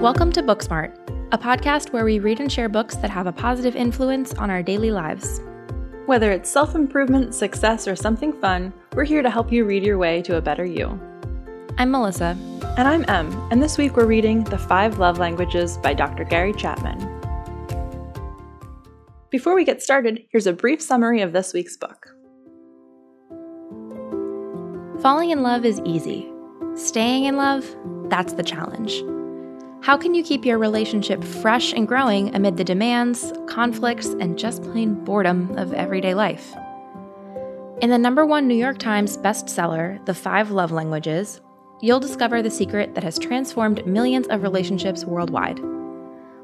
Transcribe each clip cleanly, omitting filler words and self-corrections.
Welcome to BookSmart, a podcast where we read and share books that have a positive influence on our daily lives. Whether it's self-improvement, success, or something fun, we're here to help you read your way to a better you. I'm Melissa. And I'm Em, and this week we're reading The Five Love Languages by Dr. Gary Chapman. Before we get started, here's a brief summary of this week's book. Falling in love is easy. Staying in love, that's the challenge. How can you keep your relationship fresh and growing amid the demands, conflicts, and just plain boredom of everyday life? In the #1 New York Times bestseller, The Five Love Languages, you'll discover the secret that has transformed millions of relationships worldwide.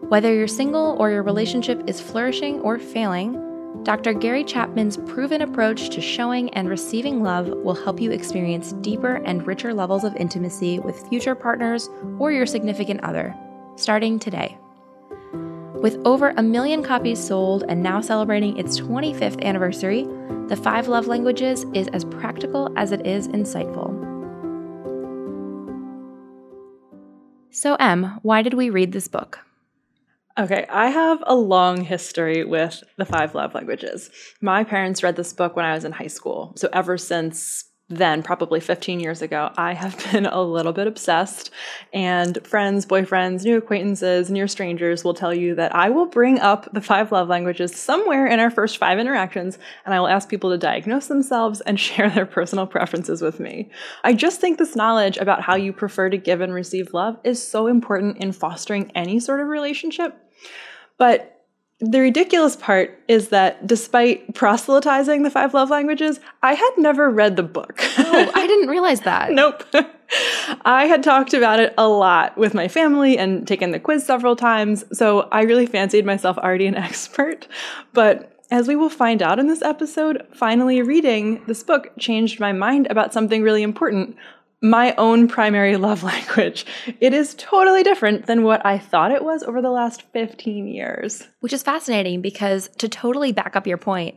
Whether you're single or your relationship is flourishing or failing, Dr. Gary Chapman's proven approach to showing and receiving love will help you experience deeper and richer levels of intimacy with future partners or your significant other, starting today. With over 1 million copies sold and now celebrating its 25th anniversary, The Five Love Languages is as practical as it is insightful. So, Em, why did we read this book? Okay, I have a long history with The Five Love Languages. My parents read this book when I was in high school. So ever since then, probably 15 years ago, I have been a little bit obsessed. And friends, boyfriends, new acquaintances, near strangers will tell you that I will bring up The Five Love Languages somewhere in our first 5 interactions, and I will ask people to diagnose themselves and share their personal preferences with me. I just think this knowledge about how you prefer to give and receive love is so important in fostering any sort of relationship. But the ridiculous part is that despite proselytizing The Five Love Languages, I had never read the book. Oh, I didn't realize that. Nope. I had talked about it a lot with my family and taken the quiz several times, so I really fancied myself already an expert. But as we will find out in this episode, finally reading this book changed my mind about something really important: my own primary love language. It is totally different than what I thought it was over the last 15 years. Which is fascinating because, to totally back up your point,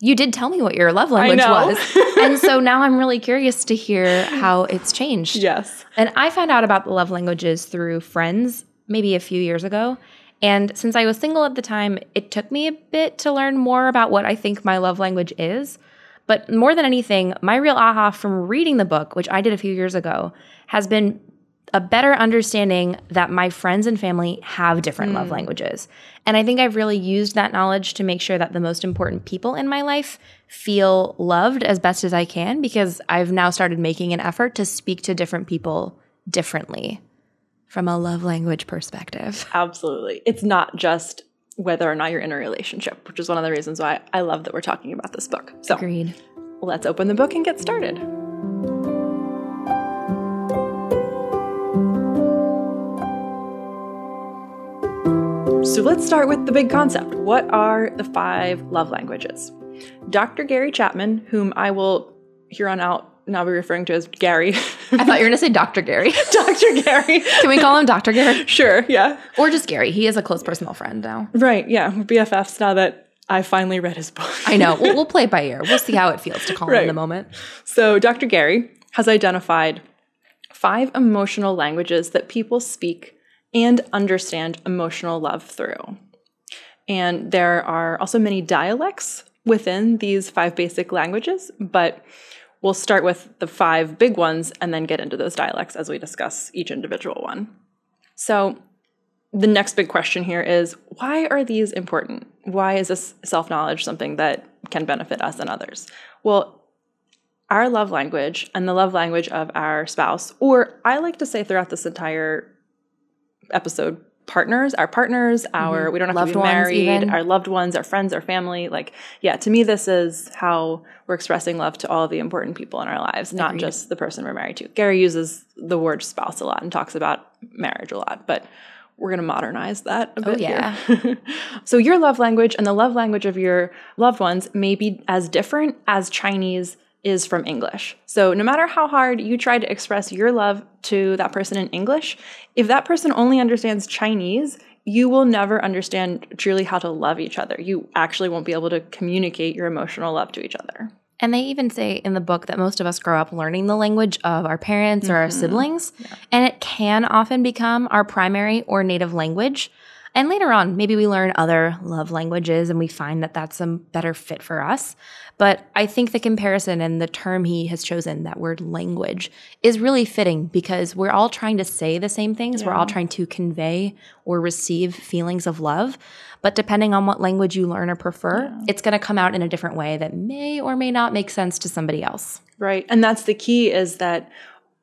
you did tell me what your love language was. And so now I'm really curious to hear how it's changed. Yes. And I found out about the love languages through friends maybe a few years ago. And since I was single at the time, it took me a bit to learn more about what I think my love language is. But more than anything, my real aha from reading the book, which I did a few years ago, has been a better understanding that my friends and family have different love languages. And I think I've really used that knowledge to make sure that the most important people in my life feel loved as best as I can, because I've now started making an effort to speak to different people differently from a love language perspective. Absolutely. It's not just whether or not you're in a relationship, which is one of the reasons why I love that we're talking about this book. So, agreed. Let's open the book and get started. So let's start with the big concept. What are the five love languages? Dr. Gary Chapman, whom I will here on out now be referring to as Gary. I thought you were going to say Dr. Gary. Dr. Gary. Can we call him Dr. Gary? Sure, yeah. Or just Gary. He is a close personal friend now. Right, yeah. We're BFFs now that I finally read his book. I know. We'll play it by ear. We'll see how it feels to call him in the moment. So Dr. Gary has identified 5 emotional languages that people speak and understand emotional love through. And there are also many dialects within these 5 basic languages, but we'll start with the 5 big ones and then get into those dialects as we discuss each individual one. So the next big question here is, why are these important? Why is this self-knowledge something that can benefit us and others? Well, our love language and the love language of our spouse, or I like to say throughout this entire episode, partners, our we don't have loved to be married, our loved ones, our friends, our family. Like, yeah, to me, this is how we're expressing love to all the important people in our lives, not just the person we're married to. Gary uses the word spouse a lot and talks about marriage a lot, but we're going to modernize that a bit. Oh, yeah. Here. So your love language and the love language of your loved ones may be as different as Chinese is from English. So no matter how hard you try to express your love to that person in English, if that person only understands Chinese, you will never understand truly how to love each other. You actually won't be able to communicate your emotional love to each other. And they even say in the book that most of us grow up learning the language of our parents or our siblings, and it can often become our primary or native language. And later on, maybe we learn other love languages and we find that that's a better fit for us. But I think the comparison and the term he has chosen, that word language, is really fitting because we're all trying to say the same things. Yeah. We're all trying to convey or receive feelings of love. But depending on what language you learn or prefer, it's going to come out in a different way that may or may not make sense to somebody else. Right. And that's the key, is that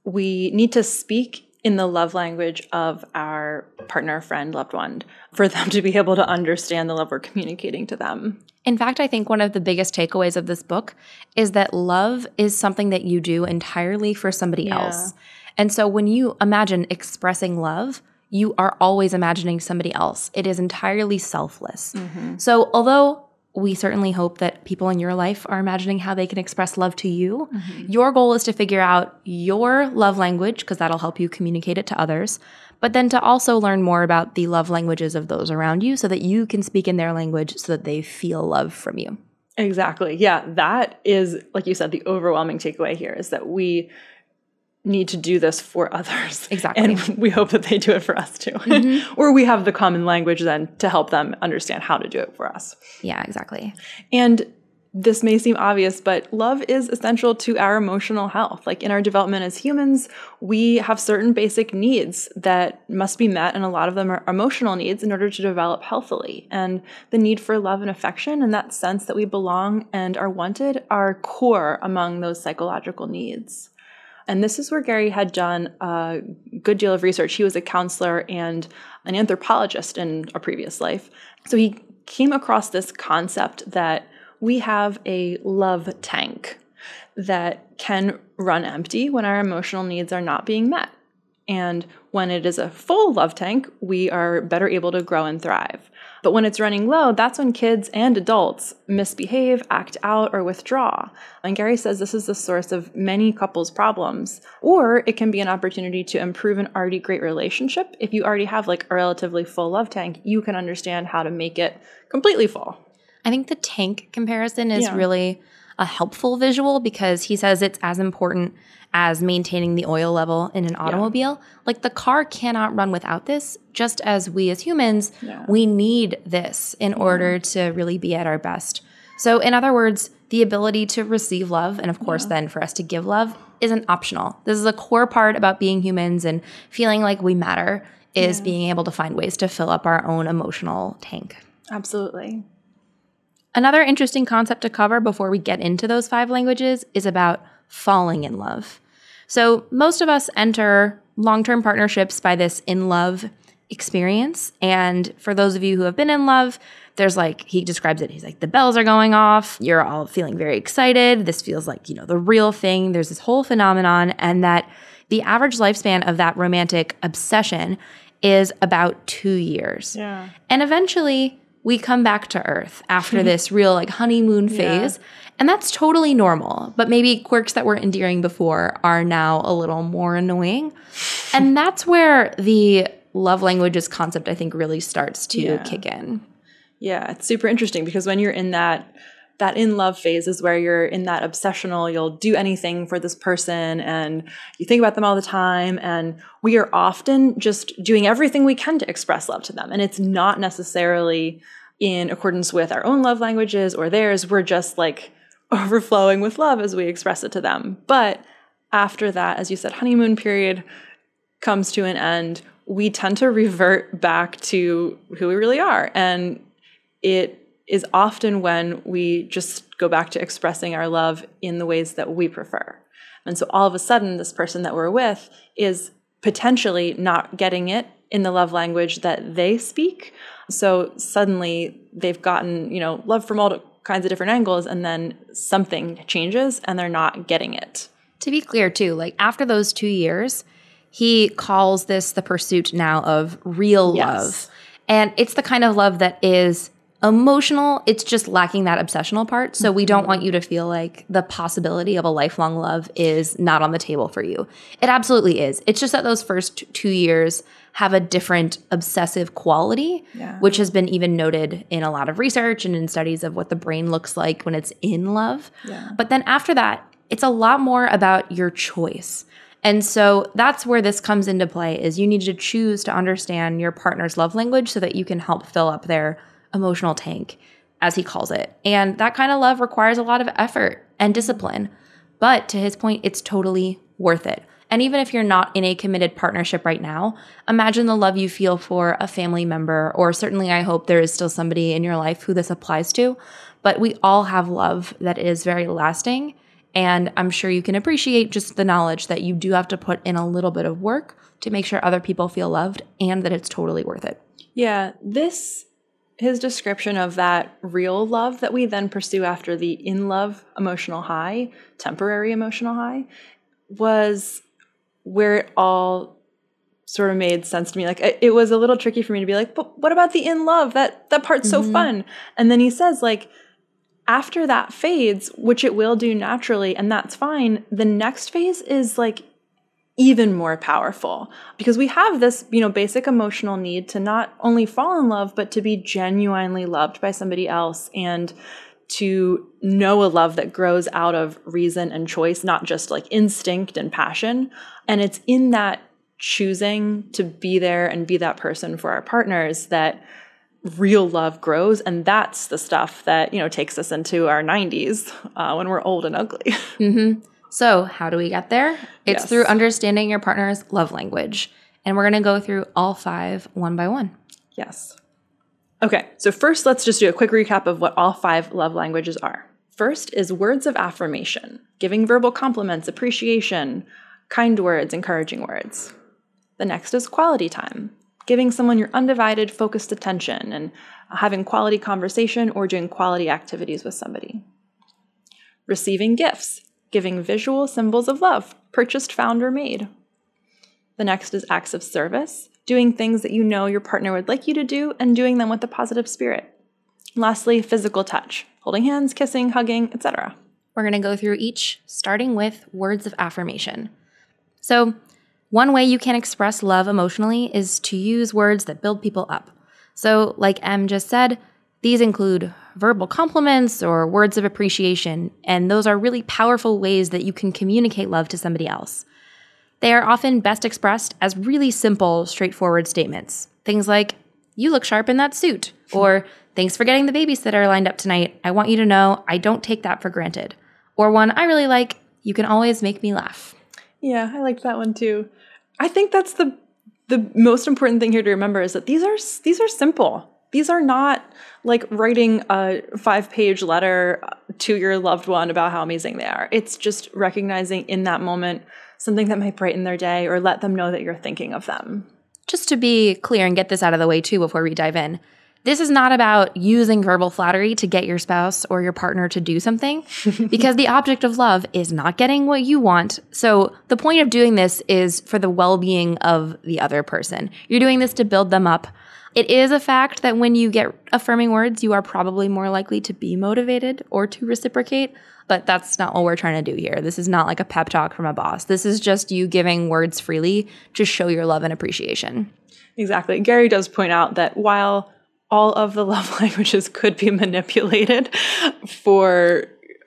we need to speak in the love language of our partner, friend, loved one, for them to be able to understand the love we're communicating to them. In fact, I think one of the biggest takeaways of this book is that love is something that you do entirely for somebody else. And so when you imagine expressing love, you are always imagining somebody else. It is entirely selfless. Mm-hmm. So although we certainly hope that people in your life are imagining how they can express love to you, your goal is to figure out your love language, because that'll help you communicate it to others, but then to also learn more about the love languages of those around you so that you can speak in their language so that they feel love from you. Exactly. Yeah, that is, like you said, the overwhelming takeaway here is that we need to do this for others. Exactly. And we hope that they do it for us too. Or we have the common language then to help them understand how to do it for us. Yeah, exactly. And this may seem obvious, but love is essential to our emotional health. Like in our development as humans, we have certain basic needs that must be met, and a lot of them are emotional needs in order to develop healthily. And the need for love and affection and that sense that we belong and are wanted are core among those psychological needs. And this is where Gary had done a good deal of research. He was a counselor and an anthropologist in a previous life. So he came across this concept that we have a love tank that can run empty when our emotional needs are not being met. And when it is a full love tank, we are better able to grow and thrive. But when it's running low, that's when kids and adults misbehave, act out, or withdraw. And Gary says this is the source of many couples' problems. Or it can be an opportunity to improve an already great relationship. If you already have like a relatively full love tank, you can understand how to make it completely full. I think the tank comparison is really a helpful visual because he says it's as important as maintaining the oil level in an automobile. Like the car cannot run without this, just as we as humans, we need this in order to really be at our best. So in other words, the ability to receive love and of course then for us to give love isn't optional. This is a core part about being humans and feeling like we matter is being able to find ways to fill up our own emotional tank. Absolutely. Another interesting concept to cover before we get into those five languages is about falling in love. So most of us enter long-term partnerships by this in love experience. And for those of you who have been in love, there's like, he describes it, he's like, the bells are going off. You're all feeling very excited. This feels like, you know, the real thing. There's this whole phenomenon, and that the average lifespan of that romantic obsession is about 2 years. Yeah. And eventually we come back to earth after this real like honeymoon phase. And that's totally normal. But maybe quirks that were endearing before are now a little more annoying. And that's where the love languages concept, I think, really starts to kick in. Yeah, it's super interesting because when you're in that in love phase is where you're in that obsessional, you'll do anything for this person and you think about them all the time. And we are often just doing everything we can to express love to them. And it's not necessarily in accordance with our own love languages or theirs. We're just like overflowing with love as we express it to them. But after that, as you said, honeymoon period comes to an end, we tend to revert back to who we really are. And it is often when we just go back to expressing our love in the ways that we prefer. And so all of a sudden, this person that we're with is potentially not getting it in the love language that they speak. So suddenly they've gotten, you know, love from all kinds of different angles, and then something changes and they're not getting it. To be clear too, like after those 2 years, he calls this the pursuit now of real love. And it's the kind of love that is emotional, it's just lacking that obsessional part. So we don't want you to feel like the possibility of a lifelong love is not on the table for you. It absolutely is. It's just that those first 2 years have a different obsessive quality, which has been even noted in a lot of research and in studies of what the brain looks like when it's in love. But then after that, it's a lot more about your choice. And so that's where this comes into play, is you need to choose to understand your partner's love language so that you can help fill up their emotional tank, as he calls it. And that kind of love requires a lot of effort and discipline. But to his point, it's totally worth it. And even if you're not in a committed partnership right now, imagine the love you feel for a family member, or certainly I hope there is still somebody in your life who this applies to. But we all have love that is very lasting. And I'm sure you can appreciate just the knowledge that you do have to put in a little bit of work to make sure other people feel loved and that it's totally worth it. Yeah, his description of that real love that we then pursue after the in-love emotional high, temporary emotional high, was where it all sort of made sense to me. Like, it was a little tricky for me to be like, but what about the in-love? That part's so fun. And then he says, like, after that fades, which it will do naturally, and that's fine, the next phase is, like, even more powerful, because we have this, basic emotional need to not only fall in love, but to be genuinely loved by somebody else, and to know a love that grows out of reason and choice, not just like instinct and passion. And it's in that choosing to be there and be that person for our partners that real love grows. And that's the stuff that, takes us into our 90s when we're old and ugly. Mm-hmm. So how do we get there? It's through understanding your partner's love language. And we're going to go through all five one by one. Yes. Okay. So first, let's just do a quick recap of what all five love languages are. First is words of affirmation, giving verbal compliments, appreciation, kind words, encouraging words. The next is quality time, giving someone your undivided, focused attention and having quality conversation or doing quality activities with somebody. Receiving gifts, giving visual symbols of love, purchased, found, or made. The next is acts of service, doing things that you know your partner would like you to do and doing them with a positive spirit. Lastly, physical touch, holding hands, kissing, hugging, etc. We're going to go through each, starting with words of affirmation. So one way you can express love emotionally is to use words that build people up. So like Em just said, these include verbal compliments or words of appreciation, and those are really powerful ways that you can communicate love to somebody else. They are often best expressed as really simple, straightforward statements. Things like, you look sharp in that suit, or thanks for getting the babysitter lined up tonight. I want you to know I don't take that for granted. Or one I really like, you can always make me laugh. Yeah, I liked that one too. I think that's the most important thing here to remember is that these are simple. These are not like writing a 5-page letter to your loved one about how amazing they are. It's just recognizing in that moment something that might brighten their day or let them know that you're thinking of them. Just to be clear and get this out of the way too before we dive in, this is not about using verbal flattery to get your spouse or your partner to do something, because the object of love is not getting what you want. So the point of doing this is for the well-being of the other person. You're doing this to build them up. It is a fact that when you get affirming words, you are probably more likely to be motivated or to reciprocate, but that's not what we're trying to do here. This is not like a pep talk from a boss. This is just you giving words freely to show your love and appreciation. Exactly. Gary does point out that while all of the love languages could be manipulated for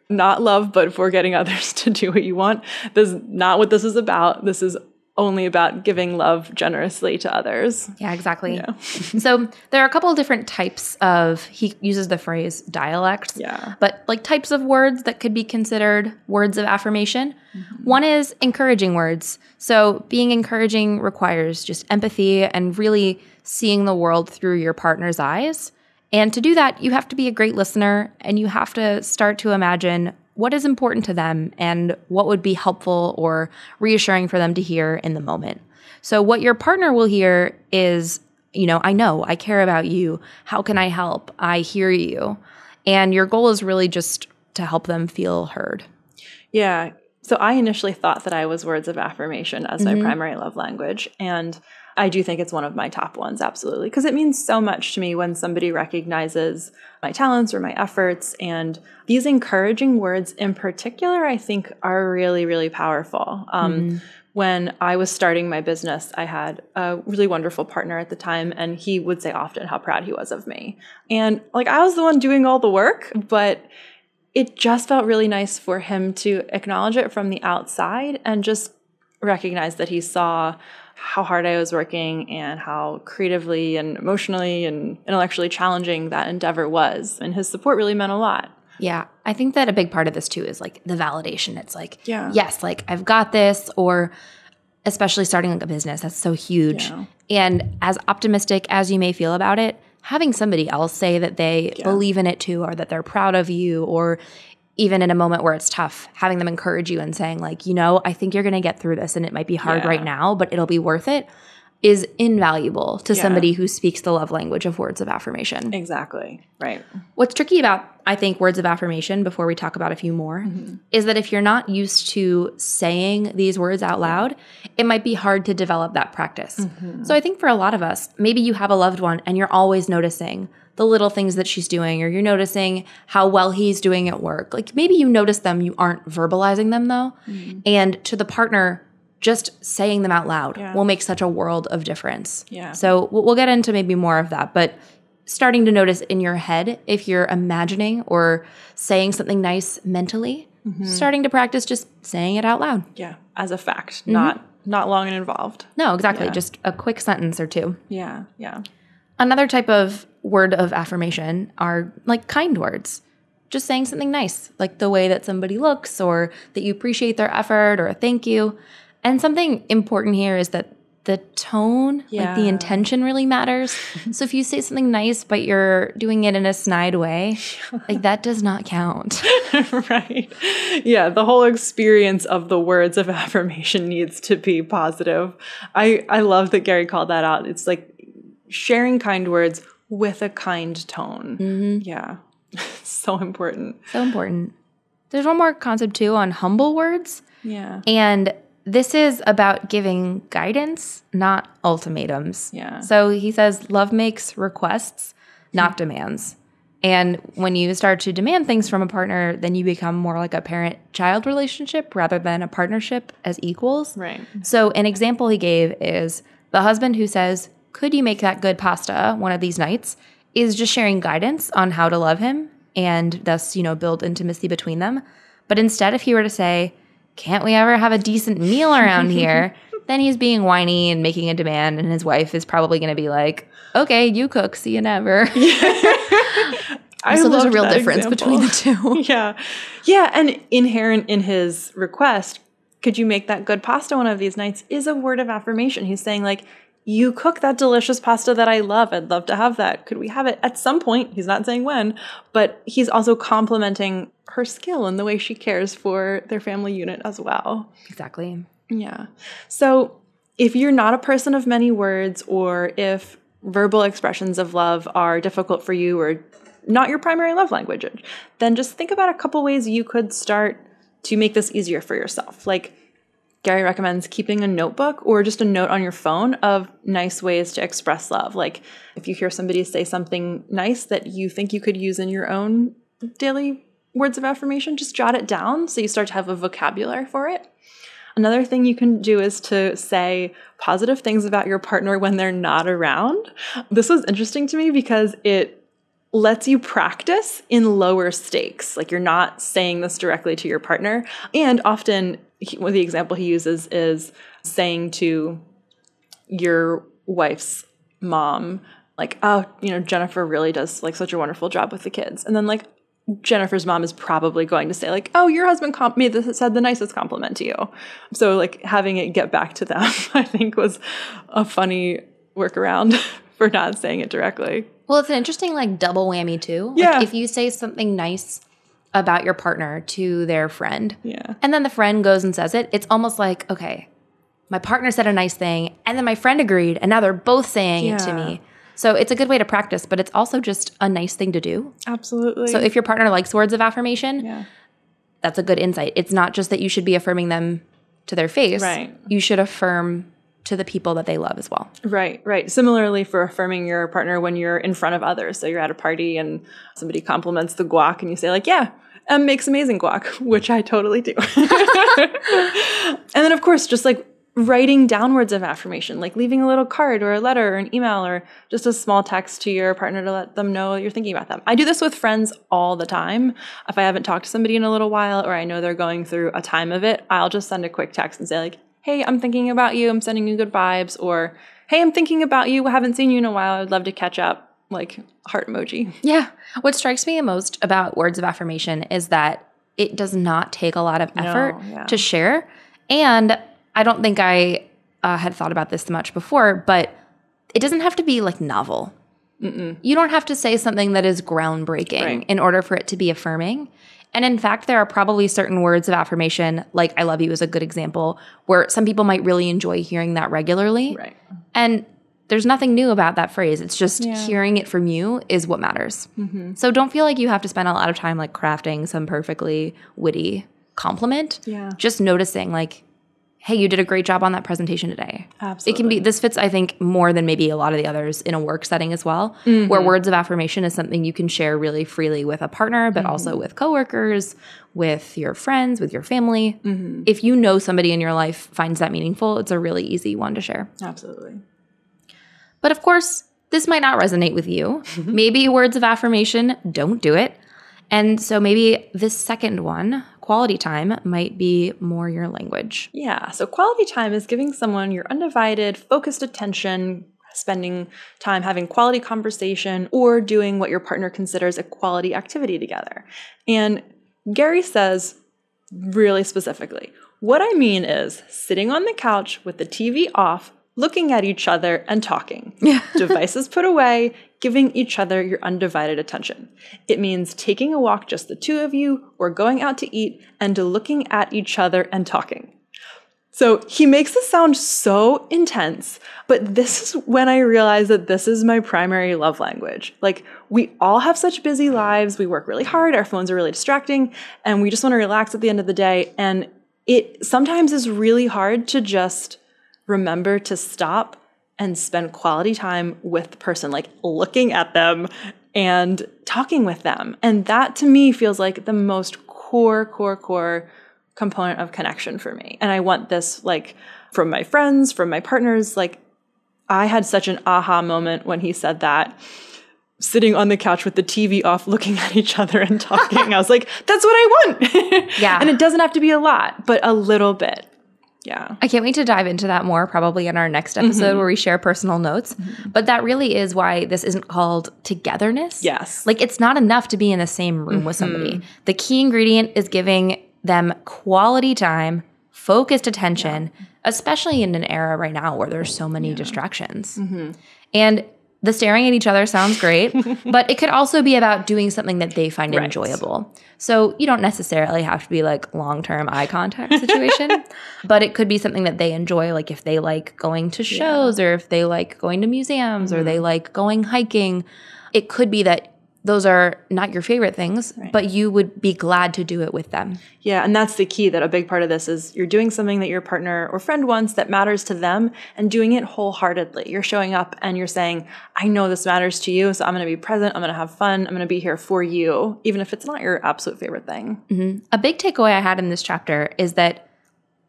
not love, but for getting others to do what you want, this is not what this is about. This is only about giving love generously to others. Yeah, exactly. Yeah. So there are a couple of different types of, he uses the phrase dialects, but like types of words that could be considered words of affirmation. Mm-hmm. One is encouraging words. So being encouraging requires just empathy and really seeing the world through your partner's eyes. And to do that, you have to be a great listener and you have to start to imagine what is important to them and what would be helpful or reassuring for them to hear in the moment. So what your partner will hear is, I know, I care about you. How can I help? I hear you. And your goal is really just to help them feel heard. Yeah. So I initially thought that I was words of affirmation as my primary love language. And I do think it's one of my top ones, absolutely, because it means so much to me when somebody recognizes my talents or my efforts. And these encouraging words in particular, I think, are really, really powerful. When I was starting my business, I had a really wonderful partner at the time, and he would say often how proud he was of me. And like, I was the one doing all the work, but it just felt really nice for him to acknowledge it from the outside and just recognized that he saw how hard I was working and how creatively and emotionally and intellectually challenging that endeavor was. And his support really meant a lot. Yeah. I think that a big part of this too is like the validation. It's like, yes, like I've got this, or especially starting like a business, that's so huge. Yeah. And as optimistic as you may feel about it, having somebody else say that they believe in it too, or that they're proud of you, or even in a moment where it's tough, having them encourage you and saying like, you know, I think you're going to get through this and it might be hard right now, but it'll be worth it, is invaluable to somebody who speaks the love language of words of affirmation. Exactly. Right. What's tricky about, I think, words of affirmation, before we talk about a few more, is that if you're not used to saying these words out loud, it might be hard to develop that practice. So I think for a lot of us, maybe you have a loved one and you're always noticing the little things that she's doing, or you're noticing how well he's doing at work. Like maybe you notice them, you aren't verbalizing them though. And to the partner, just saying them out loud will make such a world of difference. So we'll get into maybe more of that, but starting to notice in your head if you're imagining or saying something nice mentally, starting to practice just saying it out loud. Yeah, as a fact, not long and involved. No, exactly. Just a quick sentence or two. Yeah, yeah. Another type of word of affirmation are like kind words. Just saying something nice, like the way that somebody looks, or that you appreciate their effort, or a thank you. And something important here is that the tone, like the intention, really matters. So if you say something nice, but you're doing it in a snide way, like that does not count. Right. Yeah. The whole experience of the words of affirmation needs to be positive. I love that Gary called that out. It's like sharing kind words with a kind tone. Yeah. So important. So important. There's one more concept too on humble words. Yeah. And this is about giving guidance, not ultimatums. Yeah. So he says, love makes requests, not demands. And when you start to demand things from a partner, then you become more like a parent-child relationship rather than a partnership as equals. Right. So an example he gave is the husband who says, could you make that good pasta one of these nights, is just sharing guidance on how to love him and thus, you know, build intimacy between them. But instead, if he were to say, can't we ever have a decent meal around here? Then he's being whiny and making a demand, and his wife is probably going to be like, okay, you cook, see you never. So there's a real difference between the two. Yeah. Yeah, and inherent in his request, could you make that good pasta one of these nights, is a word of affirmation. He's saying like, you cook that delicious pasta that I love. I'd love to have that. Could we have it at some point? He's not saying when, but he's also complimenting her skill and the way she cares for their family unit as well. Exactly. Yeah. So if you're not a person of many words, or if verbal expressions of love are difficult for you or not your primary love language, then just think about a couple ways you could start to make this easier for yourself. Like, Gary recommends keeping a notebook or just a note on your phone of nice ways to express love. Like if you hear somebody say something nice that you think you could use in your own daily words of affirmation, just jot it down so you start to have a vocabulary for it. Another thing you can do is to say positive things about your partner when they're not around. This was interesting to me because it lets you practice in lower stakes. Like you're not saying this directly to your partner. And often the example he uses is saying to your wife's mom, like, oh, you know, Jennifer really does like such a wonderful job with the kids. And then like Jennifer's mom is probably going to say like, oh, your husband said the nicest compliment to you. So like having it get back to them, I think was a funny workaround for not saying it directly. Well, it's an interesting like double whammy too. Yeah. Like, if you say something nice about your partner to their friend. Yeah. And then the friend goes and says it. It's almost like, okay, my partner said a nice thing and then my friend agreed and now they're both saying it to me. So it's a good way to practice, but it's also just a nice thing to do. Absolutely. So if your partner likes words of affirmation, that's a good insight. It's not just that you should be affirming them to their face. Right. You should affirm to the people that they love as well. Right, right. Similarly for affirming your partner when you're in front of others. So you're at a party and somebody compliments the guac and you say like, yeah, Em makes amazing guac, which I totally do. And then of course, just like writing down words of affirmation, like leaving a little card or a letter or an email or just a small text to your partner to let them know you're thinking about them. I do this with friends all the time. If I haven't talked to somebody in a little while or I know they're going through a time of it, I'll just send a quick text and say like, hey, I'm thinking about you, I'm sending you good vibes, or hey, I'm thinking about you, I haven't seen you in a while, I would love to catch up, like heart emoji. Yeah. What strikes me most about words of affirmation is that it does not take a lot of effort to share. And I don't think I had thought about this much before, but it doesn't have to be like novel. Mm-mm. You don't have to say something that is groundbreaking in order for it to be affirming. And in fact, there are probably certain words of affirmation, like I love you is a good example, where some people might really enjoy hearing that regularly. Right. And there's nothing new about that phrase. It's just hearing it from you is what matters. Mm-hmm. So don't feel like you have to spend a lot of time like crafting some perfectly witty compliment. Yeah. Just noticing like, hey, you did a great job on that presentation today. Absolutely. It can be – this fits, I think, more than maybe a lot of the others in a work setting as well, where words of affirmation is something you can share really freely with a partner, but also with coworkers, with your friends, with your family. Mm-hmm. If you know somebody in your life finds that meaningful, it's a really easy one to share. Absolutely. But of course, this might not resonate with you. Maybe words of affirmation don't do it. And so maybe this second one, quality time, might be more your language. Yeah. So quality time is giving someone your undivided, focused attention, spending time having quality conversation, or doing what your partner considers a quality activity together. And Gary says really specifically, what I mean is sitting on the couch with the TV off, looking at each other and talking, devices put away, giving each other your undivided attention. It means taking a walk, just the two of you, or going out to eat and looking at each other and talking. So he makes this sound so intense, but this is when I realized that this is my primary love language. Like, we all have such busy lives. We work really hard. Our phones are really distracting, and we just want to relax at the end of the day. And it sometimes is really hard to just remember to stop and spend quality time with the person, like looking at them and talking with them. And that to me feels like the most core component of connection for me. And I want this like from my friends, from my partners. Like, I had such an aha moment when he said that. Sitting on the couch with the TV off, looking at each other and talking. I was like, that's what I want. Yeah. And it doesn't have to be a lot, but a little bit. Yeah. I can't wait to dive into that more probably in our next episode where we share personal notes. Mm-hmm. But that really is why this isn't called togetherness. Yes. Like, it's not enough to be in the same room with somebody. The key ingredient is giving them quality time, focused attention, especially in an era right now where there's so many distractions. And the staring at each other sounds great, but it could also be about doing something that they find enjoyable. So you don't necessarily have to be like long-term eye contact situation, but it could be something that they enjoy. Like, if they like going to shows or if they like going to museums or they like going hiking, it could be that those are not your favorite things, but you would be glad to do it with them. Yeah, and that's the key, that a big part of this is you're doing something that your partner or friend wants that matters to them and doing it wholeheartedly. You're showing up and you're saying, I know this matters to you, so I'm going to be present, I'm going to have fun, I'm going to be here for you, even if it's not your absolute favorite thing. Mm-hmm. A big takeaway I had in this chapter is that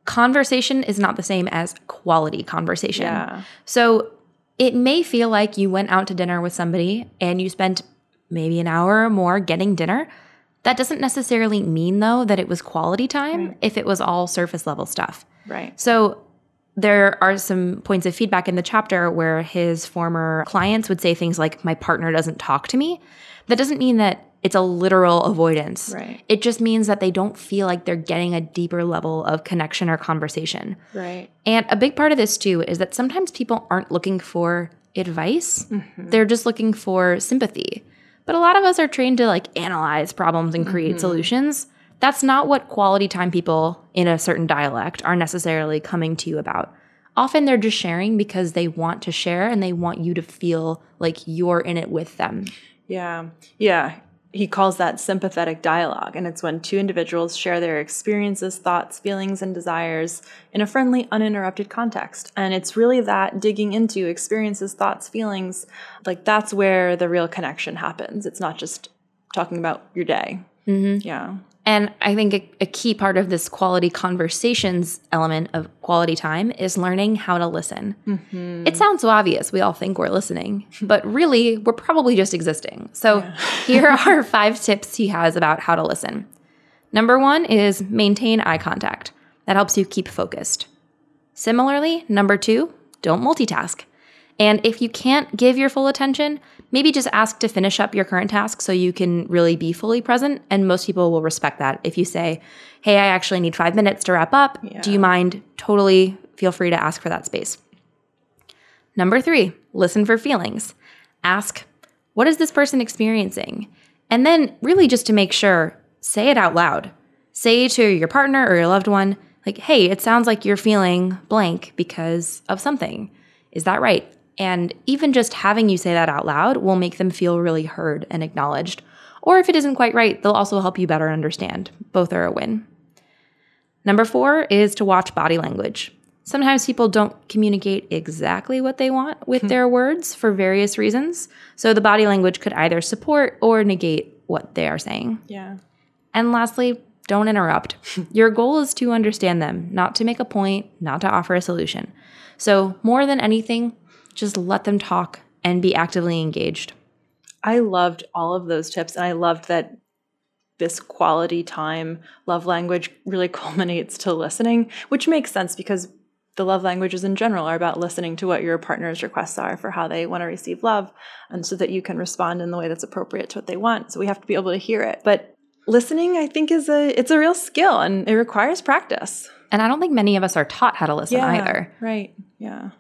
conversation is not the same as quality conversation. Yeah. So it may feel like you went out to dinner with somebody and you spent maybe an hour or more getting dinner. That doesn't necessarily mean, though, that it was quality time if it was all surface level stuff. Right. So there are some points of feedback in the chapter where his former clients would say things like, my partner doesn't talk to me. That doesn't mean that it's a literal avoidance. Right. It just means that they don't feel like they're getting a deeper level of connection or conversation. Right. And a big part of this, too, is that sometimes people aren't looking for advice. Mm-hmm. They're just looking for sympathy. But a lot of us are trained to like analyze problems and create solutions. That's not what quality time people in a certain dialect are necessarily coming to you about. Often they're just sharing because they want to share and they want you to feel like you're in it with them. Yeah. Yeah. He calls that sympathetic dialogue, and it's when two individuals share their experiences, thoughts, feelings, and desires in a friendly, uninterrupted context. And it's really that digging into experiences, thoughts, feelings, like that's where the real connection happens. It's not just talking about your day. Mm-hmm. Yeah. And I think a key part of this quality conversations element of quality time is learning how to listen. Mm-hmm. It sounds so obvious. We all think we're listening, but really we're probably just existing. So here are 5 tips he has about how to listen. Number 1 is maintain eye contact. That helps you keep focused. Similarly, number two, don't multitask. And if you can't give your full attention, maybe just ask to finish up your current task so you can really be fully present. And most people will respect that. If you say, hey, I actually need 5 minutes to wrap up. Yeah. Do you mind? Totally feel free to ask for that space. Number three, listen for feelings. Ask, what is this person experiencing? And then really just to make sure, say it out loud. Say to your partner or your loved one, like, hey, it sounds like you're feeling blank because of something. Is that right? And even just having you say that out loud will make them feel really heard and acknowledged. Or if it isn't quite right, they'll also help you better understand. Both are a win. Number four is to watch body language. Sometimes people don't communicate exactly what they want with their words for various reasons. So the body language could either support or negate what they are saying. Yeah. And lastly, don't interrupt. Your goal is to understand them, not to make a point, not to offer a solution. So more than anything, just let them talk and be actively engaged. I loved all of those tips. And I loved that this quality time love language really culminates to listening, which makes sense because the love languages in general are about listening to what your partner's requests are for how they want to receive love, and so that you can respond in the way that's appropriate to what they want. So we have to be able to hear it. But listening, I think, it's a real skill, and it requires practice. And I don't think many of us are taught how to listen either. Right. Yeah.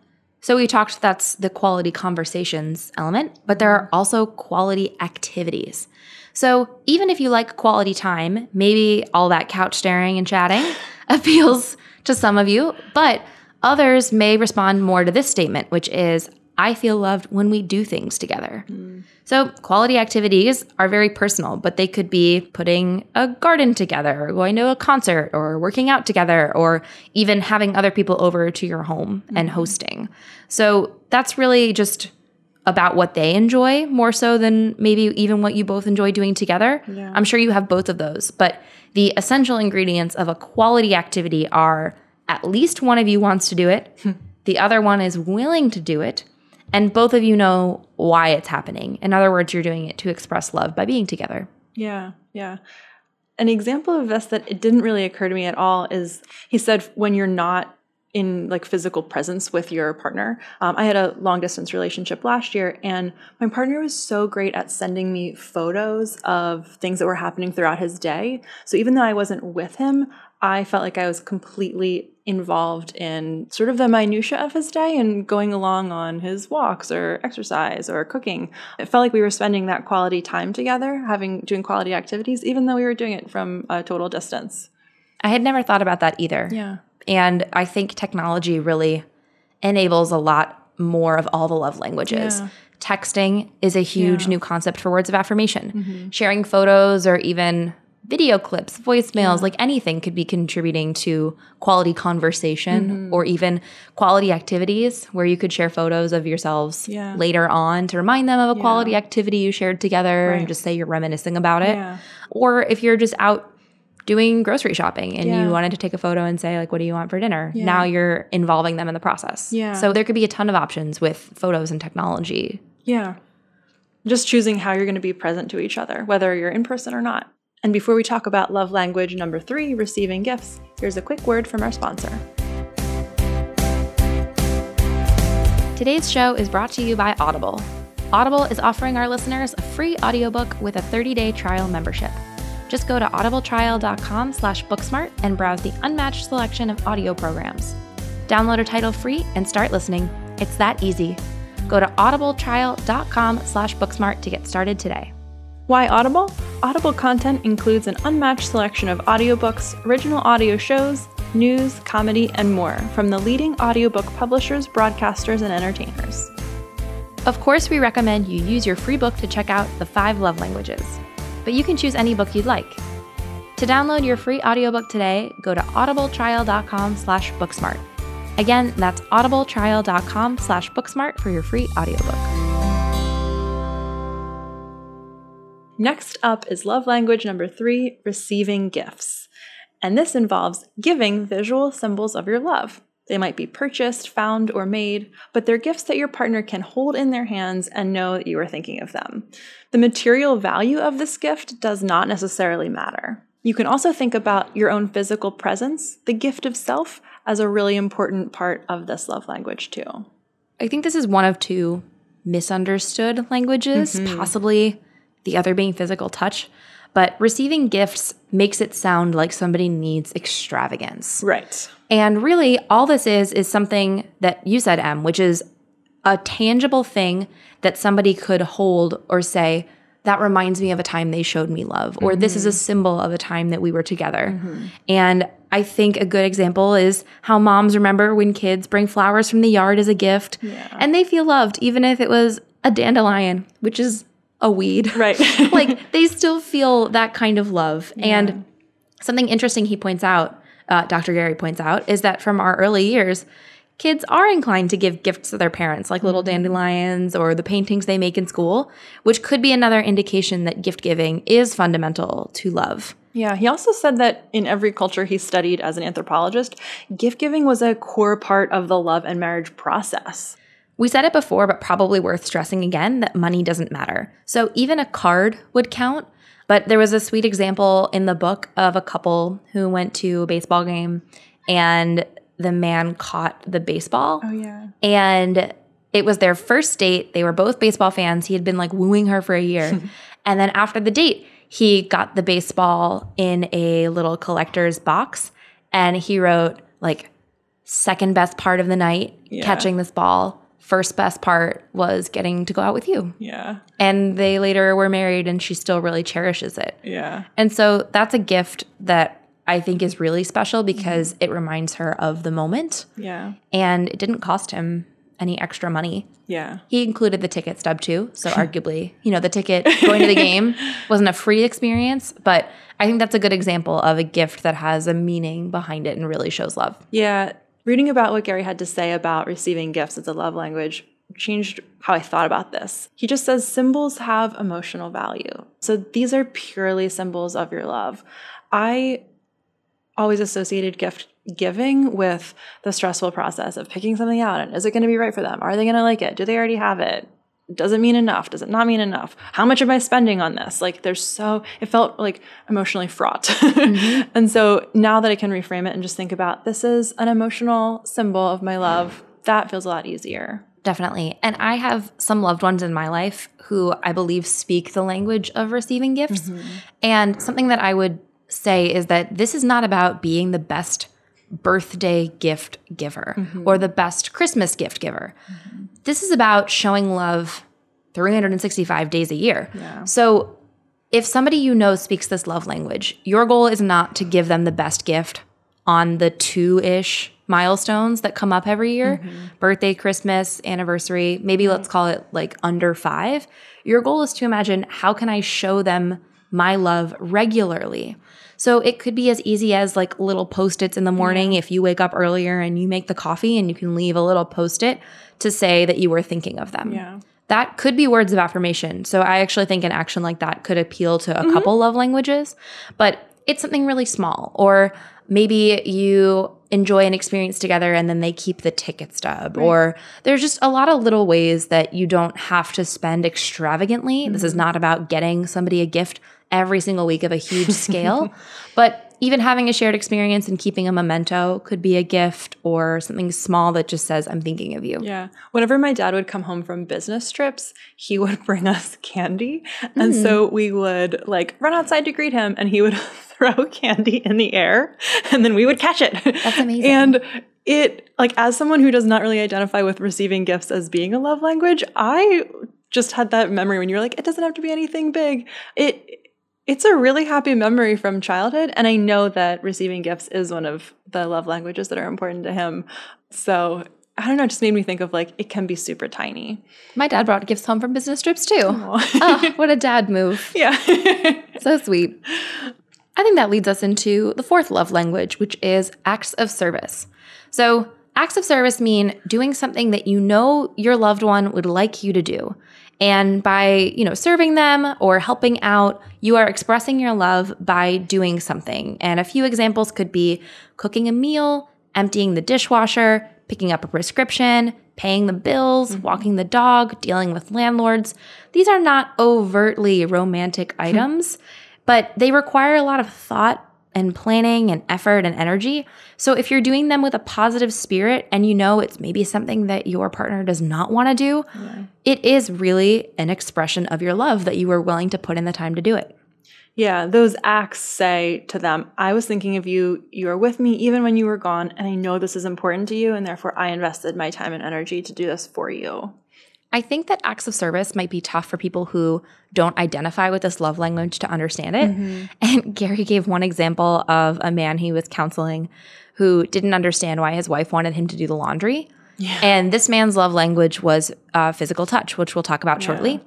So we talked, that's the quality conversations element, but there are also quality activities. So even if you like quality time, maybe all that couch staring and chatting appeals to some of you, but others may respond more to this statement, which is, I feel loved when we do things together. Mm. So quality activities are very personal, but they could be putting a garden together, or going to a concert, or working out together, or even having other people over to your home and hosting. So that's really just about what they enjoy more so than maybe even what you both enjoy doing together. Yeah. I'm sure you have both of those, but the essential ingredients of a quality activity are at least one of you wants to do it, the other one is willing to do it, and both of you know why it's happening. In other words, you're doing it to express love by being together. Yeah, yeah. An example of this that it didn't really occur to me at all is, he said, when you're not in like physical presence with your partner. I had a long distance relationship last year, and my partner was so great at sending me photos of things that were happening throughout his day. So even though I wasn't with him, I felt like I was completely involved in sort of the minutia of his day and going along on his walks or exercise or cooking. It felt like we were spending that quality time together, doing quality activities, even though we were doing it from a total distance. I had never thought about that either. Yeah. And I think technology really enables a lot more of all the love languages. Yeah. Texting is a huge new concept for words of affirmation. Mm-hmm. Sharing photos or even video clips, voicemails, like anything could be contributing to quality conversation or even quality activities where you could share photos of yourselves later on to remind them of a quality activity you shared together and just say you're reminiscing about it. Yeah. Or if you're just out doing grocery shopping and you wanted to take a photo and say, like, what do you want for dinner? Yeah. Now you're involving them in the process. Yeah. So there could be a ton of options with photos and technology. Yeah. Just choosing how you're going to be present to each other, whether you're in person or not. And before we talk about love language number 3, receiving gifts, here's a quick word from our sponsor. Today's show is brought to you by Audible. Audible is offering our listeners a free audiobook with a 30-day trial membership. Just go to audibletrial.com/booksmart and browse the unmatched selection of audio programs. Download a title free and start listening. It's that easy. Go to audibletrial.com/booksmart to get started today. Why Audible? Audible content includes an unmatched selection of audiobooks, original audio shows, news, comedy, and more from the leading audiobook publishers, broadcasters, and entertainers. Of course, we recommend you use your free book to check out The 5 Love Languages, but you can choose any book you'd like. To download your free audiobook today, go to audibletrial.com/booksmart. Again, that's audibletrial.com/booksmart for your free audiobook. Next up is love language number 3, receiving gifts. And this involves giving visual symbols of your love. They might be purchased, found, or made, but they're gifts that your partner can hold in their hands and know that you are thinking of them. The material value of this gift does not necessarily matter. You can also think about your own physical presence, the gift of self, as a really important part of this love language too. I think this is one of two misunderstood languages, possibly the other being physical touch. But receiving gifts makes it sound like somebody needs extravagance. Right. And really all this is something that you said, Em, which is a tangible thing that somebody could hold or say, that reminds me of a time they showed me love, or this is a symbol of a time that we were together. And I think a good example is how moms remember when kids bring flowers from the yard as a gift, and they feel loved, even if it was a dandelion, which is a weed. Right. Like, they still feel that kind of love. Yeah. And something interesting he points out, Dr. Gary points out, is that from our early years, kids are inclined to give gifts to their parents, like little dandelions or the paintings they make in school, which could be another indication that gift giving is fundamental to love. Yeah, he also said that in every culture he studied as an anthropologist, gift giving was a core part of the love and marriage process. We said it before, but probably worth stressing again, that money doesn't matter. So even a card would count. But there was a sweet example in the book of a couple who went to a baseball game and the man caught the baseball. Oh, yeah. And it was their first date. They were both baseball fans. He had been, like, wooing her for a year. And then after the date, he got the baseball in a little collector's box. And he wrote, like, second best part of the night, catching this ball. First best part was getting to go out with you. Yeah. And they later were married, and she still really cherishes it. Yeah. And so that's a gift that I think is really special because it reminds her of the moment. Yeah. And it didn't cost him any extra money. Yeah. He included the ticket stub too. So arguably, you know, the ticket going to the game wasn't a free experience, but I think that's a good example of a gift that has a meaning behind it and really shows love. Yeah. Reading about what Gary had to say about receiving gifts as a love language changed how I thought about this. He just says symbols have emotional value. So these are purely symbols of your love. I always associated gift giving with the stressful process of picking something out and is it going to be right for them? Are they going to like it? Do they already have it? Does it mean enough? Does it not mean enough? How much am I spending on this? Like, there's so, it felt like emotionally fraught. And so now that I can reframe it and just think about this is an emotional symbol of my love, that feels a lot easier. Definitely. And I have some loved ones in my life who I believe speak the language of receiving gifts. And something that I would say is that this is not about being the best birthday gift giver or the best Christmas gift giver. This is about showing love 365 days a year. Yeah. So if somebody you know speaks this love language, your goal is not to give them the best gift on the two-ish milestones that come up every year, birthday, Christmas, anniversary, maybe let's call it like under 5. Your goal is to imagine, how can I show them my love regularly? So it could be as easy as like little Post-its in the morning. If you wake up earlier and you make the coffee and you can leave a little Post-it to say that you were thinking of them. Yeah. That could be words of affirmation. So I actually think an action like that could appeal to a couple love languages, but it's something really small. Or maybe you enjoy an experience together and then they keep the ticket stub. Right. Or there's just a lot of little ways that you don't have to spend extravagantly. This is not about getting somebody a gift every single week of a huge scale. But even having a shared experience and keeping a memento could be a gift, or something small that just says, I'm thinking of you. Yeah. Whenever my dad would come home from business trips, he would bring us candy. And so we would like run outside to greet him and he would throw candy in the air and then we would catch it. That's amazing. And it, like, as someone who does not really identify with receiving gifts as being a love language, I just had that memory when you were like, it doesn't have to be anything big. It's a really happy memory from childhood, and I know that receiving gifts is one of the love languages that are important to him. So I don't know, it just made me think of, like, it can be super tiny. My dad brought gifts home from business trips too. Oh, what a dad move. Yeah. So sweet. I think that leads us into the fourth love language, which is acts of service. So acts of service mean doing something that you know your loved one would like you to do. And by, you know, serving them or helping out, you are expressing your love by doing something. And a few examples could be cooking a meal, emptying the dishwasher, picking up a prescription, paying the bills, walking the dog, dealing with landlords. These are not overtly romantic items, but they require a lot of thought and planning and effort and energy. So if you're doing them with a positive spirit and you know it's maybe something that your partner does not want to do, it is really an expression of your love that you were willing to put in the time to do it. Yeah, those acts say to them, I was thinking of you, you were with me even when you were gone, and I know this is important to you, and therefore I invested my time and energy to do this for you. I think that acts of service might be tough for people who don't identify with this love language to understand it. Mm-hmm. And Gary gave one example of a man he was counseling who didn't understand why his wife wanted him to do the laundry. Yeah. And this man's love language was physical touch, which we'll talk about shortly.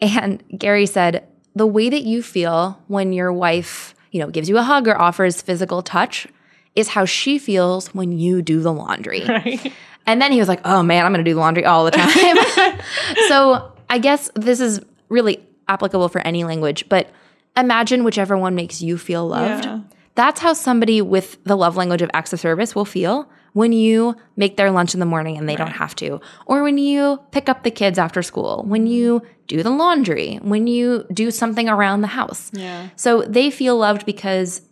And Gary said, the way that you feel when your wife, you know, gives you a hug or offers physical touch is how she feels when you do the laundry. Right. And then he was like, oh, man, I'm going to do the laundry all the time. So I guess this is really applicable for any language, but imagine whichever one makes you feel loved. Yeah. That's how somebody with the love language of acts of service will feel when you make their lunch in the morning and they don't have to, or when you pick up the kids after school, when you do the laundry, when you do something around the house. Yeah. So they feel loved because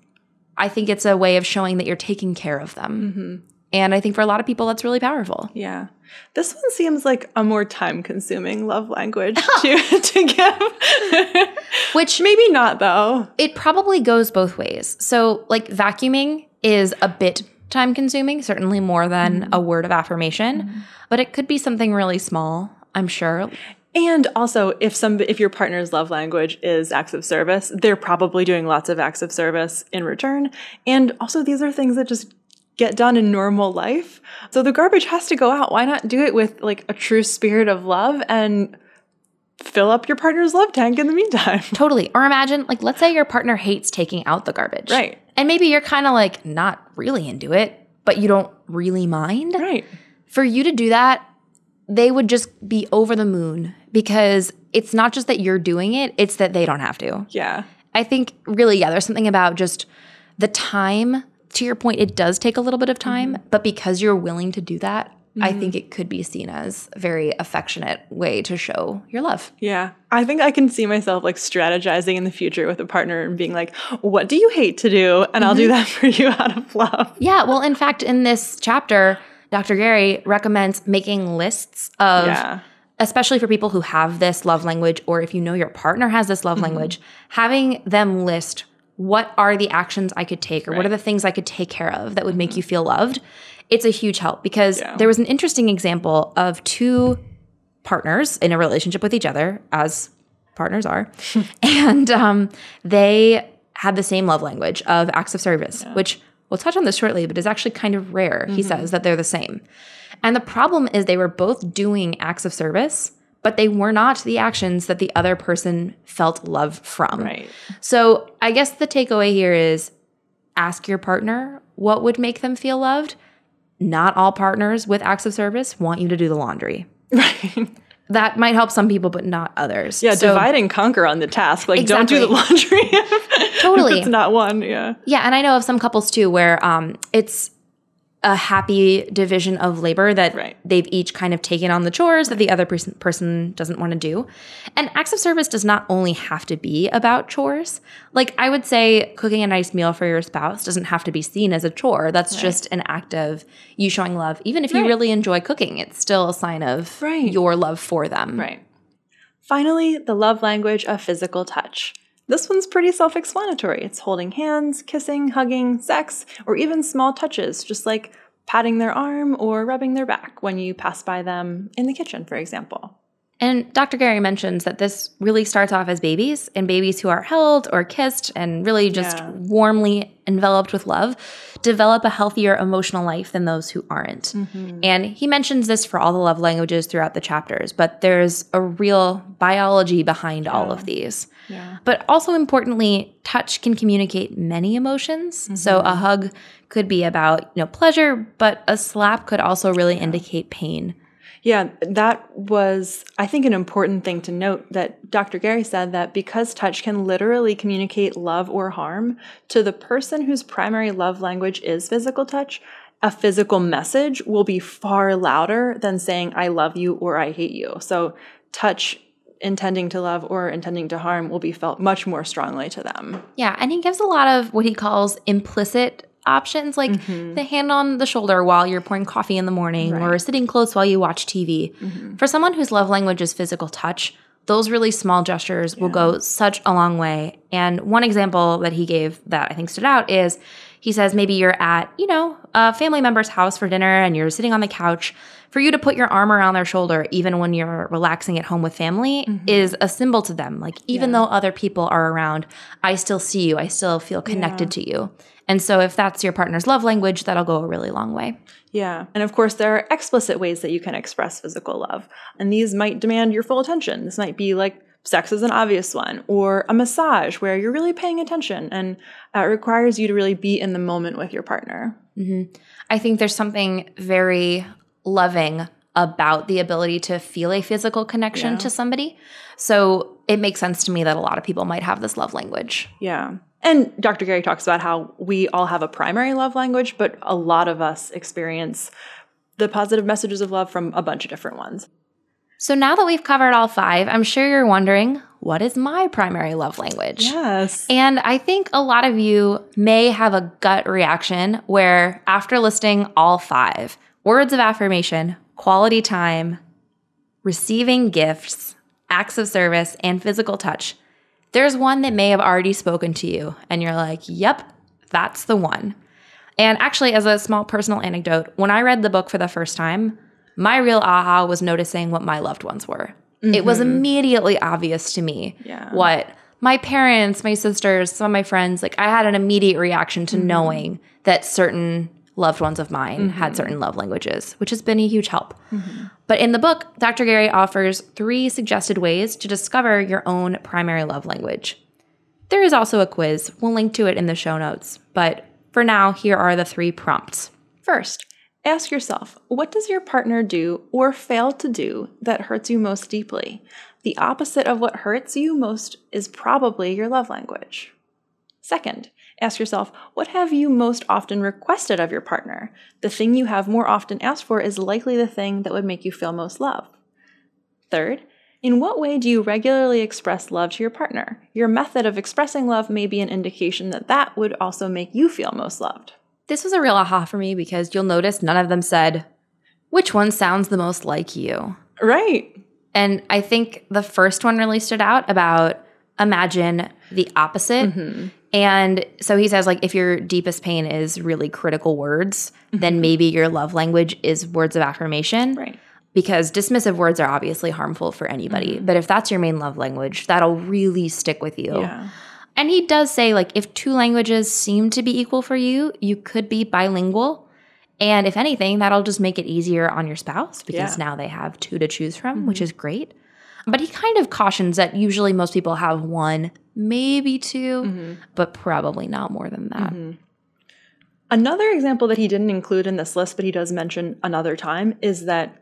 I think it's a way of showing that you're taking care of them. Mm-hmm. And I think for a lot of people, that's really powerful. Yeah. This one seems like a more time-consuming love language to give. Which maybe not, though. It probably goes both ways. So, like, vacuuming is a bit time-consuming, certainly more than a word of affirmation. Mm-hmm. But it could be something really small, I'm sure. And also, if your partner's love language is acts of service, they're probably doing lots of acts of service in return. And also, these are things that just get done in normal life. So the garbage has to go out. Why not do it with like a true spirit of love and fill up your partner's love tank in the meantime? Totally. Or imagine, like, let's say your partner hates taking out the garbage. Right. And maybe you're kind of like not really into it, but you don't really mind. Right. For you to do that, they would just be over the moon because it's not just that you're doing it, it's that they don't have to. Yeah. I think really, there's something about just the time. To your point, it does take a little bit of time, but because you're willing to do that, I think it could be seen as a very affectionate way to show your love. Yeah. I think I can see myself like strategizing in the future with a partner and being like, what do you hate to do? And I'll do that for you out of love. Yeah. Well, in fact, in this chapter, Dr. Gary recommends making lists of, especially for people who have this love language, or if you know your partner has this love language, having them list what are the actions I could take, or what are the things I could take care of that would make you feel loved? It's a huge help because there was an interesting example of two partners in a relationship with each other, as partners are, and they had the same love language of acts of service, which we'll touch on this shortly, but is actually kind of rare, he says, that they're the same. And the problem is they were both doing acts of service, but they were not the actions that the other person felt love from. Right. So I guess the takeaway here is ask your partner what would make them feel loved. Not all partners with acts of service want you to do the laundry. Right. That might help some people, but not others. Yeah, so, divide and conquer on the task. Like, don't do the laundry if it's not one, Yeah, and I know of some couples, too, where it's a happy division of labor that they've each kind of taken on the chores that the other person doesn't want to do. And acts of service does not only have to be about chores. Like, I would say cooking a nice meal for your spouse doesn't have to be seen as a chore. That's just an act of you showing love. Even if you really enjoy cooking, it's still a sign of your love for them. Right. Finally, the love language of physical touch. This one's pretty self-explanatory. It's holding hands, kissing, hugging, sex, or even small touches, just like patting their arm or rubbing their back when you pass by them in the kitchen, for example. And Dr. Gary mentions that this really starts off as babies, and babies who are held or kissed and really just warmly enveloped with love develop a healthier emotional life than those who aren't. Mm-hmm. And he mentions this for all the love languages throughout the chapters, but there's a real biology behind all of these. Yeah. But also importantly, touch can communicate many emotions. Mm-hmm. So a hug could be about, you know, pleasure, but a slap could also really indicate pain. Yeah, that was, I think, an important thing to note that Dr. Gary said that because touch can literally communicate love or harm to the person whose primary love language is physical touch, a physical message will be far louder than saying, I love you or I hate you. So touch intending to love or intending to harm will be felt much more strongly to them. Yeah, and he gives a lot of what he calls implicit options, like the hand on the shoulder while you're pouring coffee in the morning or sitting close while you watch TV. For someone whose love language is physical touch, those really small gestures will go such a long way. And one example that he gave that I think stood out is he says maybe you're at, you know, a family member's house for dinner and you're sitting on the couch. For you to put your arm around their shoulder even when you're relaxing at home with family is a symbol to them. Like even though other people are around, I still see you. I still feel connected to you. And so if that's your partner's love language, that'll go a really long way. Yeah. And of course, there are explicit ways that you can express physical love. And these might demand your full attention. This might be like sex is an obvious one, or a massage where you're really paying attention and it requires you to really be in the moment with your partner. I think there's something very loving about the ability to feel a physical connection to somebody. So it makes sense to me that a lot of people might have this love language. Yeah. And Dr. Gary talks about how we all have a primary love language, but a lot of us experience the positive messages of love from a bunch of different ones. So now that we've covered all five, I'm sure you're wondering, what is my primary love language? Yes. And I think a lot of you may have a gut reaction where after listing all five, words of affirmation, quality time, receiving gifts, acts of service, and physical touch, there's one that may have already spoken to you, and you're like, yep, that's the one. And actually, as a small personal anecdote, when I read the book for the first time, my real aha was noticing what my loved ones were. It was immediately obvious to me what my parents, my sisters, some of my friends, like I had an immediate reaction to knowing that certain loved ones of mine had certain love languages, which has been a huge help. But in the book, Dr. Gary offers 3 suggested ways to discover your own primary love language. There is also a quiz. We'll link to it in the show notes. But for now, here are the 3 prompts. First, ask yourself, what does your partner do or fail to do that hurts you most deeply? The opposite of what hurts you most is probably your love language. Second, ask yourself, what have you most often requested of your partner? The thing you have more often asked for is likely the thing that would make you feel most loved. Third, in what way do you regularly express love to your partner? Your method of expressing love may be an indication that that would also make you feel most loved. This was a real aha for me because you'll notice none of them said, which one sounds the most like you? Right. And I think the first one really stood out about imagine the opposite. And so he says, like, if your deepest pain is really critical words, then maybe your love language is words of affirmation. Right. Because dismissive words are obviously harmful for anybody. But if that's your main love language, that'll really stick with you. Yeah. And he does say, like, if 2 languages seem to be equal for you, you could be bilingual. And if anything, that'll just make it easier on your spouse because now they have 2 to choose from, which is great. But he kind of cautions that usually most people have 1, maybe 2, but probably not more than that. Another example that he didn't include in this list, but he does mention another time, is that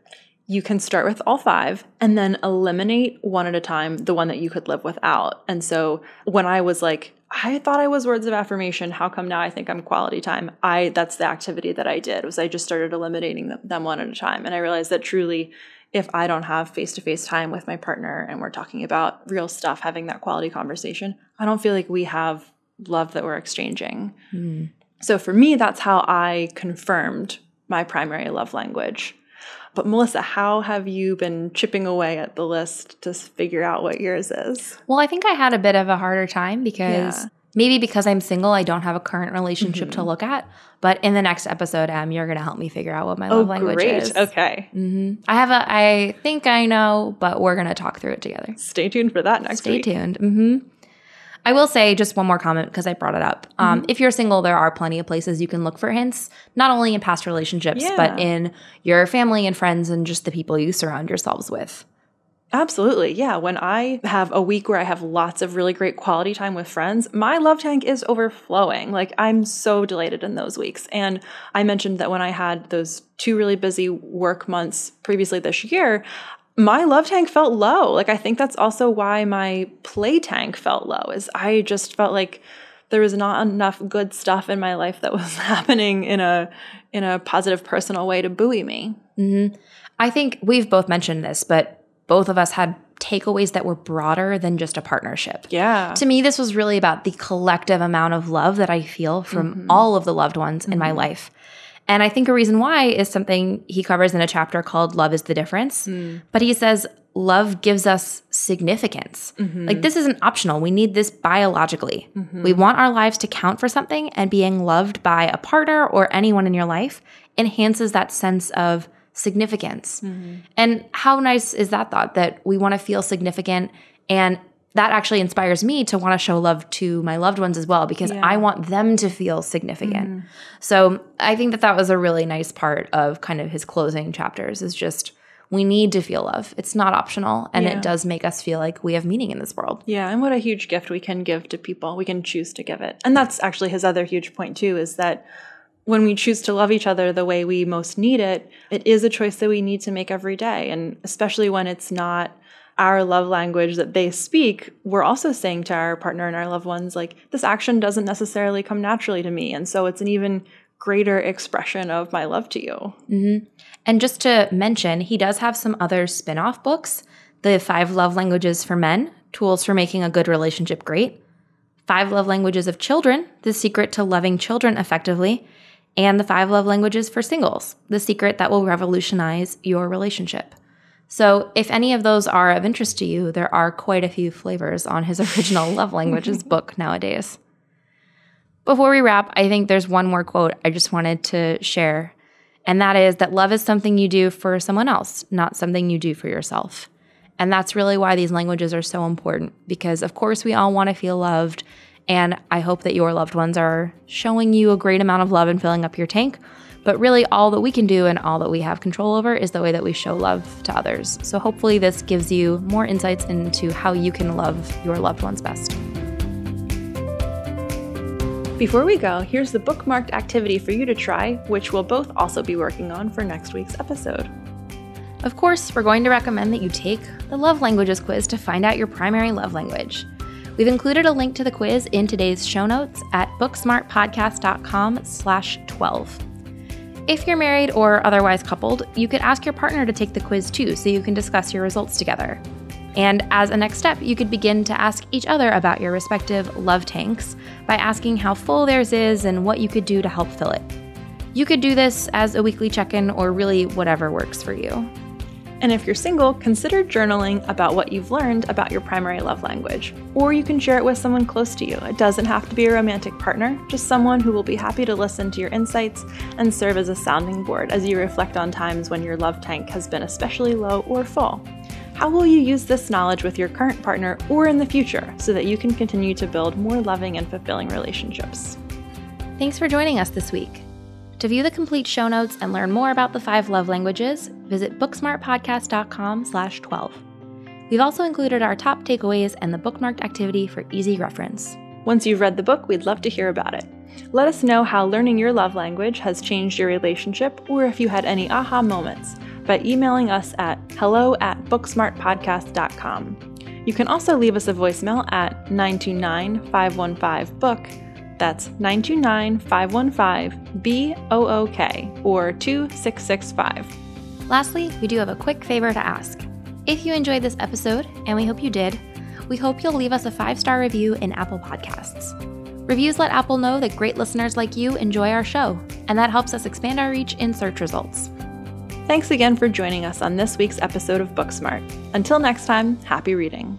you can start with all 5 and then eliminate one at a time, the one that you could live without. And so when I was like, I thought I was words of affirmation. How come now I think I'm quality time? That's the activity that I did, was I just started eliminating them one at a time. And I realized that truly, if I don't have face-to-face time with my partner and we're talking about real stuff, having that quality conversation, I don't feel like we have love that we're exchanging. So for me, that's how I confirmed my primary love language. But Melissa, how have you been chipping away at the list to figure out what yours is? Well, I think I had a bit of a harder time because maybe because I'm single, I don't have a current relationship to look at. But in the next episode, Em, you're going to help me figure out what my love language is. Okay. I think I know, but we're going to talk through it together. Stay tuned for that next week. Stay tuned. I will say just one more comment because I brought it up. If you're single, there are plenty of places you can look for hints, not only in past relationships, but in your family and friends and just the people you surround yourselves with. Absolutely. Yeah. When I have a week where I have lots of really great quality time with friends, my love tank is overflowing. Like I'm so delighted in those weeks. And I mentioned that when I had those 2 really busy work months previously this year, my love tank felt low. Like I think that's also why my play tank felt low, is I just felt like there was not enough good stuff in my life that was happening in a positive personal way to buoy me. I think we've both mentioned this, but both of us had takeaways that were broader than just a partnership. Yeah. To me, this was really about the collective amount of love that I feel from all of the loved ones in my life. And I think a reason why is something he covers in a chapter called Love is the Difference. But he says love gives us significance. Like, this isn't optional. We need this biologically. We want our lives to count for something, and being loved by a partner or anyone in your life enhances that sense of significance. And how nice is that thought, that we want to feel significant? And that actually inspires me to want to show love to my loved ones as well, because I want them to feel significant. So I think that that was a really nice part of kind of his closing chapters, is just we need to feel love. It's not optional, and it does make us feel like we have meaning in this world. Yeah, and what a huge gift we can give to people. We can choose to give it. And that's actually his other huge point too, is that when we choose to love each other the way we most need it, it is a choice that we need to make every day. And especially when it's not our love language that they speak, we're also saying to our partner and our loved ones, like, this action doesn't necessarily come naturally to me. And so it's an even greater expression of my love to you. And just to mention, he does have some other spin-off books: The Five Love Languages for Men, Tools for Making a Good Relationship Great; Five Love Languages of Children, The Secret to Loving Children Effectively; and The Five Love Languages for Singles, The Secret That Will Revolutionize Your Relationship. So if any of those are of interest to you, there are quite a few flavors on his original Love Languages book nowadays. Before we wrap, I think there's one more quote I just wanted to share, and that is that love is something you do for someone else, not something you do for yourself. And that's really why these languages are so important, because of course we all want to feel loved, and I hope that your loved ones are showing you a great amount of love and filling up your tank. But really, all that we can do and all that we have control over is the way that we show love to others. So hopefully this gives you more insights into how you can love your loved ones best. Before we go, here's the bookmarked activity for you to try, which we'll both also be working on for next week's episode. Of course, we're going to recommend that you take the Love Languages quiz to find out your primary love language. We've included a link to the quiz in today's show notes at booksmartpodcast.com/12. If you're married or otherwise coupled, you could ask your partner to take the quiz too, so you can discuss your results together. And as a next step, you could begin to ask each other about your respective love tanks by asking how full theirs is and what you could do to help fill it. You could do this as a weekly check-in, or really whatever works for you. And if you're single, consider journaling about what you've learned about your primary love language. Or you can share it with someone close to you. It doesn't have to be a romantic partner, just someone who will be happy to listen to your insights and serve as a sounding board as you reflect on times when your love tank has been especially low or full. How will you use this knowledge with your current partner or in the future so that you can continue to build more loving and fulfilling relationships? Thanks for joining us this week. To view the complete show notes and learn more about the 5 love languages, visit booksmartpodcast.com/12. We've also included our top takeaways and the bookmarked activity for easy reference. Once you've read the book, we'd love to hear about it. Let us know how learning your love language has changed your relationship, or if you had any aha moments, by emailing us at hello@booksmartpodcast.com. You can also leave us a voicemail at 929-515-BOOK. That's 929-515-BOOK, or 2665. Lastly, we do have a quick favor to ask. If you enjoyed this episode, and we hope you did, we hope you'll leave us a 5-star review in Apple Podcasts. Reviews let Apple know that great listeners like you enjoy our show, and that helps us expand our reach in search results. Thanks again for joining us on this week's episode of Booksmart. Until next time, happy reading.